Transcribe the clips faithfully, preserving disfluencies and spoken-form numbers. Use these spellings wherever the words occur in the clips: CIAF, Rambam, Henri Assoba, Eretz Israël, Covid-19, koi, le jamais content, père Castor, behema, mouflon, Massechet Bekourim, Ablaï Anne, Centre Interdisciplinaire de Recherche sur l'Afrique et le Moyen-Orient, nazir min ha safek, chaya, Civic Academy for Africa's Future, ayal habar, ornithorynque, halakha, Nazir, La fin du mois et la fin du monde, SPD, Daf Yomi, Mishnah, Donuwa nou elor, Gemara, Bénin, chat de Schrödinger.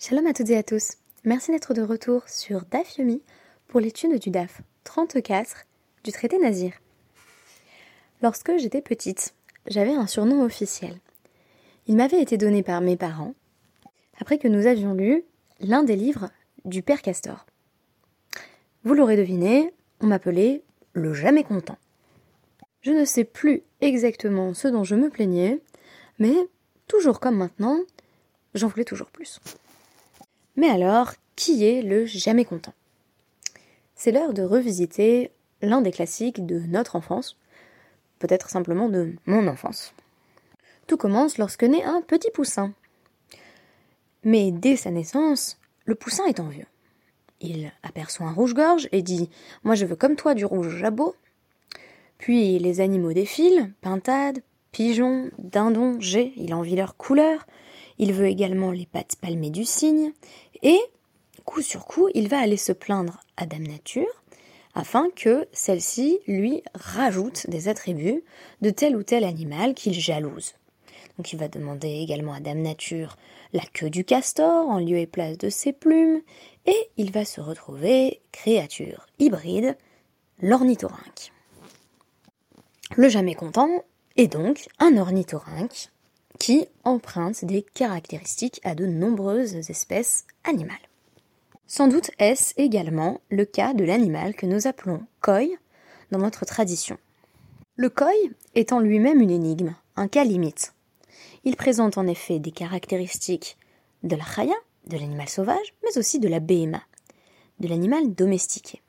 Shalom à toutes et à tous, merci d'être de retour sur Daf Yomi pour l'étude du Daf trente-quatre du traité Nazir. Lorsque j'étais petite, j'avais un surnom officiel. Il m'avait été donné par mes parents après que nous avions lu l'un des livres du père Castor. Vous l'aurez deviné, on m'appelait le jamais content. Je ne sais plus exactement ce dont je me plaignais, mais toujours comme maintenant, j'en voulais toujours plus. Mais alors, qui est le jamais content ? C'est l'heure de revisiter l'un des classiques de notre enfance, peut-être simplement de mon enfance. Tout commence lorsque naît un petit poussin. Mais dès sa naissance, le poussin est envieux. Il aperçoit un rouge-gorge et dit « Moi je veux comme toi du rouge au jabot ». Puis les animaux défilent, pintades, pigeons, dindons, geais, il envie leurs couleurs, il veut également les pattes palmées du cygne, et, coup sur coup, il va aller se plaindre à Dame Nature, afin que celle-ci lui rajoute des attributs de tel ou tel animal qu'il jalouse. Donc il va demander également à Dame Nature la queue du castor en lieu et place de ses plumes, et il va se retrouver créature hybride, l'ornithorynque. Le jamais content est donc un ornithorynque qui emprunte des caractéristiques à de nombreuses espèces animales. Sans doute est-ce également le cas de l'animal que nous appelons koi dans notre tradition. Le koi est en lui-même une énigme, un cas limite. Il présente en effet des caractéristiques de la chaya, de l'animal sauvage, mais aussi de la behema, de l'animal domestiqué.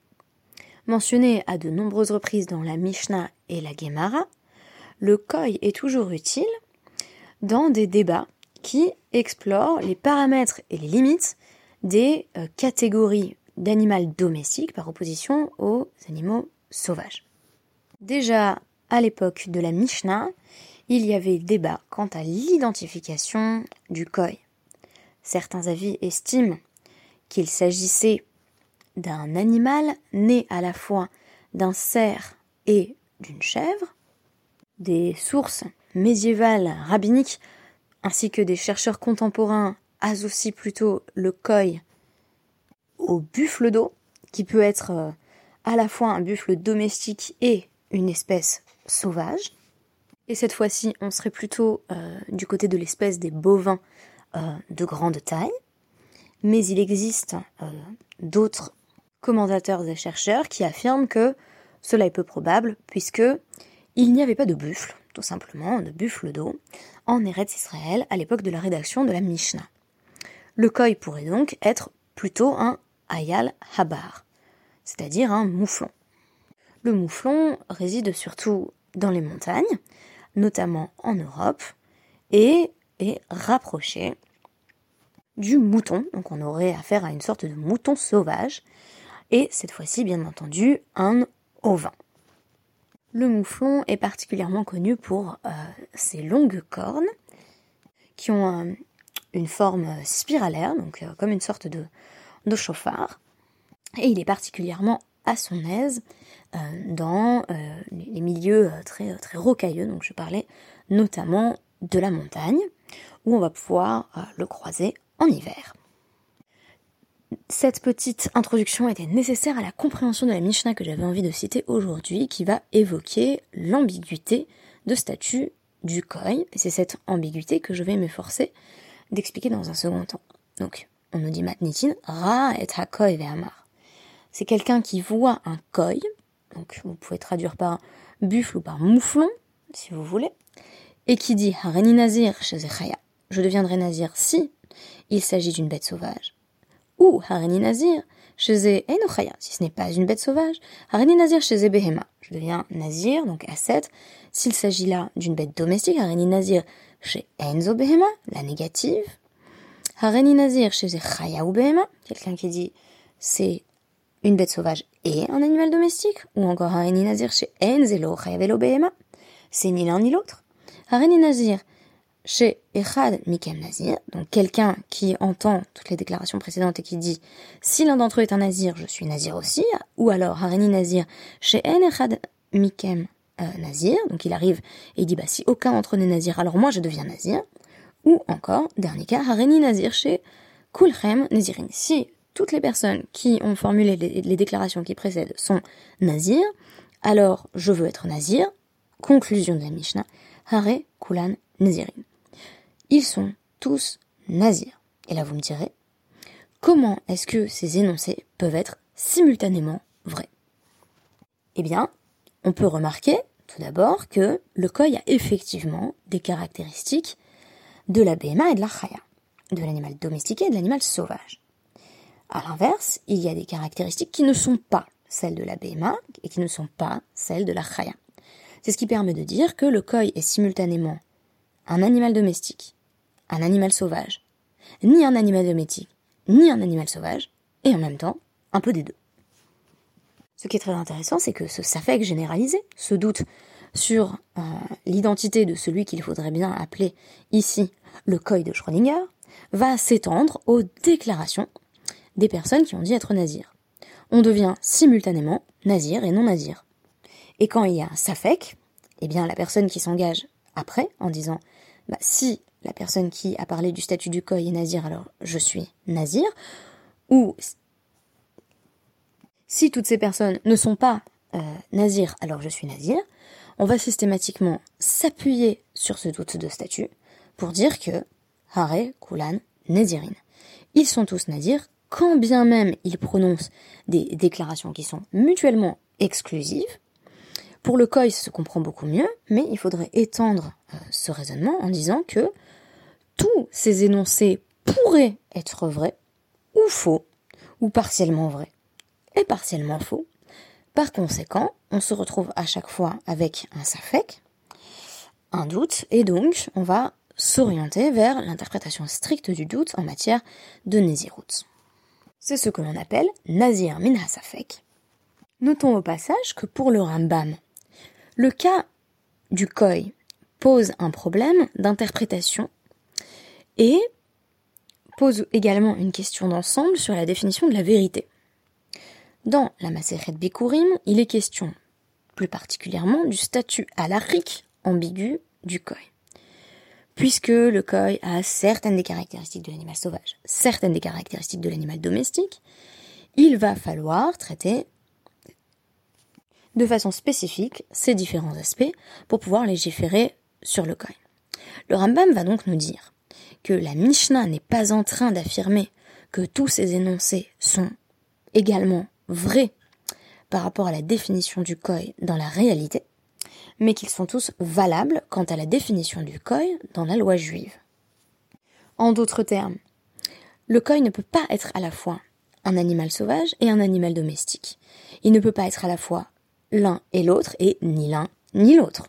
Mentionné à de nombreuses reprises dans la Mishnah et la Gemara, le koi est toujours utile dans des débats qui explorent les paramètres et les limites des euh, catégories d'animal domestiques par opposition aux animaux sauvages. Déjà à l'époque de la Mishnah, il y avait débat quant à l'identification du koi. Certains avis estiment qu'il s'agissait d'un animal né à la fois d'un cerf et d'une chèvre. Des sources médiévales, rabbiniques, ainsi que des chercheurs contemporains associent plutôt le koi au buffle d'eau, qui peut être à la fois un buffle domestique et une espèce sauvage. Et cette fois-ci, on serait plutôt euh, du côté de l'espèce des bovins euh, de grande taille. Mais il existe euh, d'autres commentateurs et chercheurs qui affirment que cela est peu probable, puisque il n'y avait pas de buffle, tout simplement, de buffle d'eau, en Eretz Israël à l'époque de la rédaction de la Mishnah. Le koi pourrait donc être plutôt un ayal habar, c'est-à-dire un mouflon. Le mouflon réside surtout dans les montagnes, notamment en Europe, et est rapproché du mouton. Donc on aurait affaire à une sorte de mouton sauvage, et cette fois-ci, bien entendu, un ovin. Le mouflon est particulièrement connu pour euh, ses longues cornes qui ont euh, une forme spiralaire, donc euh, comme une sorte de, de chauffard. Et il est particulièrement à son aise euh, dans euh, les milieux euh, très, très rocailleux, donc je parlais notamment de la montagne, où on va pouvoir euh, le croiser en hiver. Cette petite introduction était nécessaire à la compréhension de la Mishnah que j'avais envie de citer aujourd'hui, qui va évoquer l'ambiguïté de statut du koi. Et c'est cette ambiguïté que je vais m'efforcer d'expliquer dans un second temps. Donc, on nous dit matnitin, ra et ha koi ve'amar. C'est quelqu'un qui voit un koi, donc vous pouvez traduire par buffle ou par mouflon, si vous voulez, et qui dit hareni nazir chez chaya. Je deviendrai nazir si il s'agit d'une bête sauvage. Ou hareni nazir chez enochaya, si ce n'est pas une bête sauvage, hareni nazir chez behema. Je deviens nazir, donc ascète, s'il s'agit là d'une bête domestique, hareni nazir chez enzo behema, la négative. Hareni nazir chez chaya ou behema, quelqu'un qui dit c'est une bête sauvage et un animal domestique, ou encore hareni nazir chez enzelo chaya velo behema, c'est ni l'un ni l'autre. Hareni nazir chez Echad Mikem Nazir, donc quelqu'un qui entend toutes les déclarations précédentes et qui dit « Si l'un d'entre eux est un Nazir, je suis Nazir aussi », ou alors « Hareni Nazir chez En Echad Mikem euh, Nazir », donc il arrive et il dit bah, « Si aucun d'entre eux n'est Nazir, alors moi je deviens Nazir », ou encore, dernier cas, « Hareni Nazir chez Kulchem Nazirin. Si toutes les personnes qui ont formulé les, les déclarations qui précèdent sont Nazir, alors je veux être Nazir. Conclusion de la Mishnah. Hare Kulan Nazirin. Ils sont tous Nazir. Et là vous me direz, comment est-ce que ces énoncés peuvent être simultanément vrais ? Eh bien, on peut remarquer tout d'abord que le koi a effectivement des caractéristiques de la behema et de la chaya, de l'animal domestiqué et de l'animal sauvage. A l'inverse, il y a des caractéristiques qui ne sont pas celles de la behema et qui ne sont pas celles de la chaya. C'est ce qui permet de dire que le koi est simultanément un animal domestique, un animal sauvage, ni un animal domestique, ni un animal sauvage, et en même temps, un peu des deux. Ce qui est très intéressant, c'est que ce safek généralisé, ce doute sur euh, l'identité de celui qu'il faudrait bien appeler ici le koi de Schrödinger, va s'étendre aux déclarations des personnes qui ont dit être nazir. On devient simultanément nazir et non nazir. Et quand il y a un safek, eh bien la personne qui s'engage après en disant bah, si la personne qui a parlé du statut du koi est nazir, alors je suis nazir, ou si toutes ces personnes ne sont pas euh, nazir, alors je suis nazir, on va systématiquement s'appuyer sur ce doute de statut pour dire que Hare Kulan Nazirin. Ils sont tous nazirs, quand bien même ils prononcent des déclarations qui sont mutuellement exclusives. Pour le koi, ça se comprend beaucoup mieux, mais il faudrait étendre euh, ce raisonnement en disant que tous ces énoncés pourraient être vrais ou faux, ou partiellement vrais et partiellement faux. Par conséquent, on se retrouve à chaque fois avec un safek, un doute, et donc on va s'orienter vers l'interprétation stricte du doute en matière de Nazirut. C'est ce que l'on appelle nazir min ha safek. Notons au passage que pour le Rambam, le cas du koi pose un problème d'interprétation et pose également une question d'ensemble sur la définition de la vérité. Dans la Massechet Bekourim, il est question plus particulièrement du statut halakhique ambigu du koi, puisque le koi a certaines des caractéristiques de l'animal sauvage, certaines des caractéristiques de l'animal domestique, il va falloir traiter de façon spécifique ces différents aspects pour pouvoir légiférer sur le koi. Le Rambam va donc nous dire que la Mishnah n'est pas en train d'affirmer que tous ces énoncés sont également vrais par rapport à la définition du koi dans la réalité, mais qu'ils sont tous valables quant à la définition du koi dans la loi juive. En d'autres termes, le koi ne peut pas être à la fois un animal sauvage et un animal domestique. Il ne peut pas être à la fois l'un et l'autre, et ni l'un ni l'autre.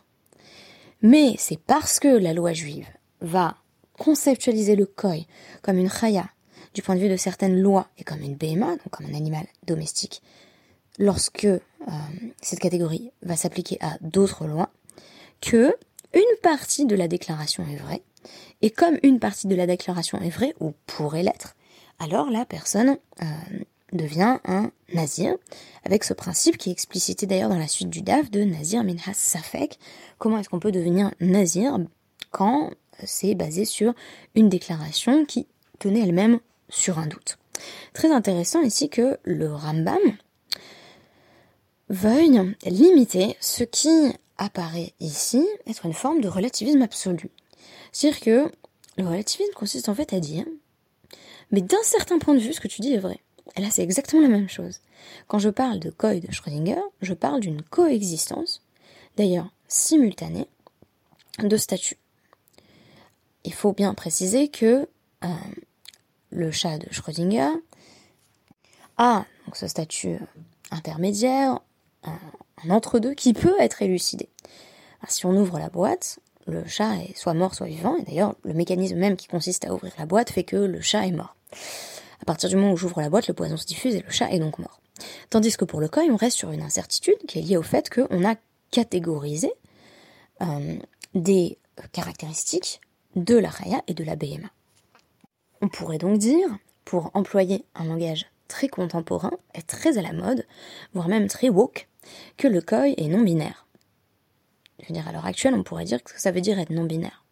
Mais c'est parce que la loi juive va conceptualiser le koi comme une chaya, du point de vue de certaines lois, et comme une behema, donc comme un animal domestique, lorsque euh, cette catégorie va s'appliquer à d'autres lois, que une partie de la déclaration est vraie, et comme une partie de la déclaration est vraie, ou pourrait l'être, alors la personne euh, devient un nazir, avec ce principe qui est explicité d'ailleurs dans la suite du D A F de nazir min ha safek. Comment est-ce qu'on peut devenir nazir quand c'est basé sur une déclaration qui tenait elle-même sur un doute. Très intéressant ici que le Rambam veuille limiter ce qui apparaît ici être une forme de relativisme absolu. C'est-à-dire que le relativisme consiste en fait à dire « mais d'un certain point de vue, ce que tu dis est vrai ». Et là, c'est exactement la même chose. Quand je parle de koi de Schrödinger, je parle d'une coexistence, d'ailleurs simultanée, de statuts. Il faut bien préciser que euh, le chat de Schrödinger a donc ce statut intermédiaire, un, un entre-deux qui peut être élucidé. Alors, si on ouvre la boîte, le chat est soit mort, soit vivant, et d'ailleurs le mécanisme même qui consiste à ouvrir la boîte fait que le chat est mort. À partir du moment où j'ouvre la boîte, le poison se diffuse et le chat est donc mort. Tandis que pour le koi, on reste sur une incertitude qui est liée au fait qu'on a catégorisé euh, des caractéristiques de la chaya et de la behema. On pourrait donc dire, pour employer un langage très contemporain et très à la mode, voire même très woke, que le koi est non-binaire. Je veux dire, à l'heure actuelle, on pourrait dire que ça veut dire être non-binaire.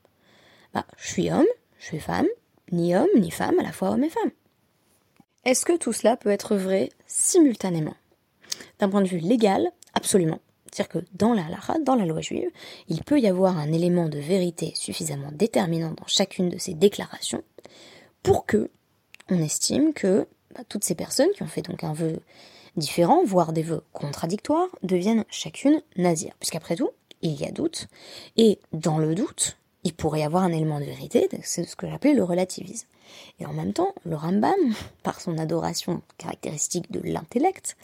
Bah, je suis homme, je suis femme, ni homme, ni femme, à la fois homme et femme. Est-ce que tout cela peut être vrai simultanément ? D'un point de vue légal, absolument. C'est-à-dire que dans la halakha, dans la loi juive, il peut y avoir un élément de vérité suffisamment déterminant dans chacune de ces déclarations pour que on estime que bah, toutes ces personnes qui ont fait donc un vœu différent, voire des vœux contradictoires, deviennent chacune nazir. Puisqu'après tout, il y a doute, et dans le doute, il pourrait y avoir un élément de vérité, c'est ce que j'appelais le relativisme. Et en même temps, le Rambam, par son adoration caractéristique de l'intellect,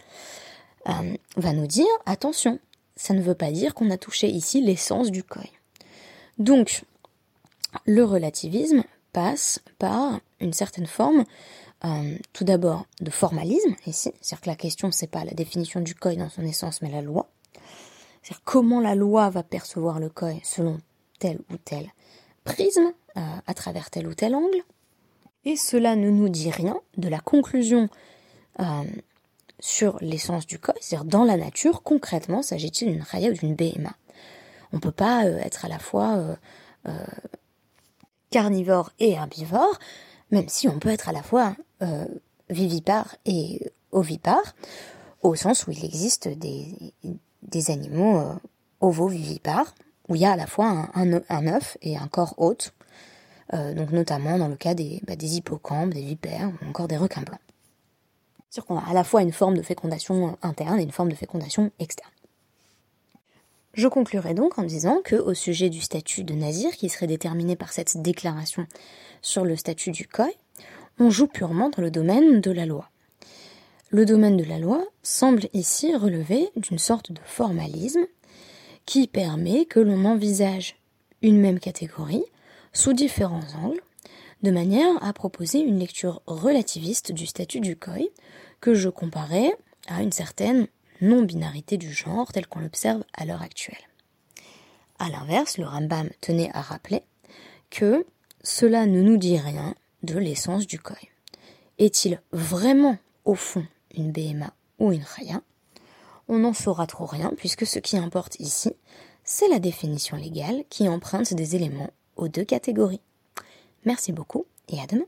euh, va nous dire, attention, ça ne veut pas dire qu'on a touché ici l'essence du koi. Donc, le relativisme passe par une certaine forme, euh, tout d'abord de formalisme, ici, c'est-à-dire que la question, c'est pas la définition du koi dans son essence, mais la loi. C'est-à-dire comment la loi va percevoir le koi selon tel ou tel prisme, euh, à travers tel ou tel angle. Et cela ne nous dit rien de la conclusion euh, sur l'essence du koi, c'est-à-dire dans la nature, concrètement, s'agit-il d'une chaya ou d'une behema. On ne peut pas euh, être à la fois euh, euh, carnivore et herbivore, même si on peut être à la fois euh, vivipare et ovipare, au sens où il existe des, des animaux euh, ovo-vivipares, où il y a à la fois un, un, un œuf et un corps hôte, euh, donc notamment dans le cas des, bah, des hippocampes, des vipères ou encore des requins blancs. C'est-à-dire qu'on a à la fois une forme de fécondation interne et une forme de fécondation externe. Je conclurai donc en disant que, au sujet du statut de nazir, qui serait déterminé par cette déclaration sur le statut du koi, on joue purement dans le domaine de la loi. Le domaine de la loi semble ici relever d'une sorte de formalisme qui permet que l'on envisage une même catégorie sous différents angles, de manière à proposer une lecture relativiste du statut du koi, que je comparais à une certaine non-binarité du genre telle qu'on l'observe à l'heure actuelle. A l'inverse, le Rambam tenait à rappeler que cela ne nous dit rien de l'essence du koi. Est-il vraiment, au fond, une behema ou une chaya ? On n'en saura trop rien, puisque ce qui importe ici, c'est la définition légale qui emprunte des éléments aux deux catégories. Merci beaucoup et à demain.